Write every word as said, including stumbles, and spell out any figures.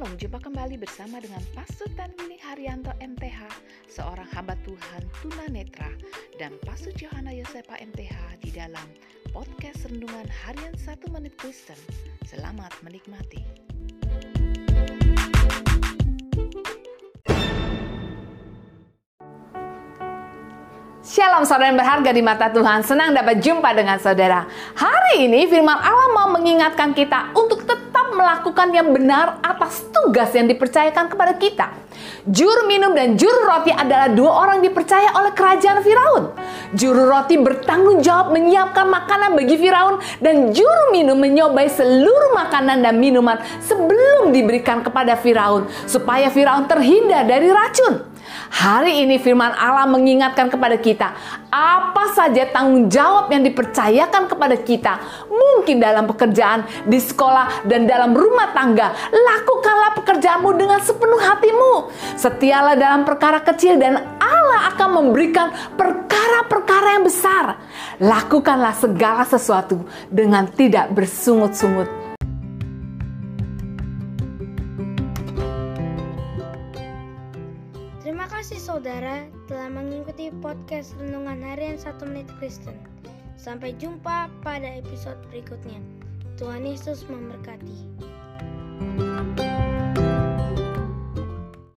Shalom, jumpa kembali bersama dengan Pastor Dani Haryanto M T H, seorang hamba Tuhan tunanetra, dan Pastor Yohana Yosepa M T H di dalam podcast Renungan Harian satu Menit Kristen. Selamat menikmati. Shalom saudara yang berharga di mata Tuhan, senang dapat jumpa dengan saudara. Hari ini firman Allah mau mengingatkan kita untuk tetap melakukan yang benar atas tugas yang dipercayakan kepada kita. Juru minum dan juru roti adalah dua orang dipercaya oleh kerajaan Firaun. Juru roti bertanggung jawab menyiapkan makanan bagi Firaun, dan juru minum menyobai seluruh makanan dan minuman sebelum diberikan kepada Firaun, supaya Firaun terhindar dari racun. Hari ini firman Allah mengingatkan kepada kita, apa saja tanggung jawab yang dipercayakan kepada kita, mungkin dalam pekerjaan, di sekolah, dan dalam rumah tangga. Lakukanlah pekerjaanmu dengan sepenuh hatimu. Setialah dalam perkara kecil, dan Allah akan memberikan perkara-perkara yang besar. Lakukanlah segala sesuatu dengan tidak bersungut-sungut. Terima kasih saudara telah mengikuti podcast Renungan Harian satu Menit Kristen. Sampai jumpa pada episode berikutnya. Tuhan Yesus memberkati.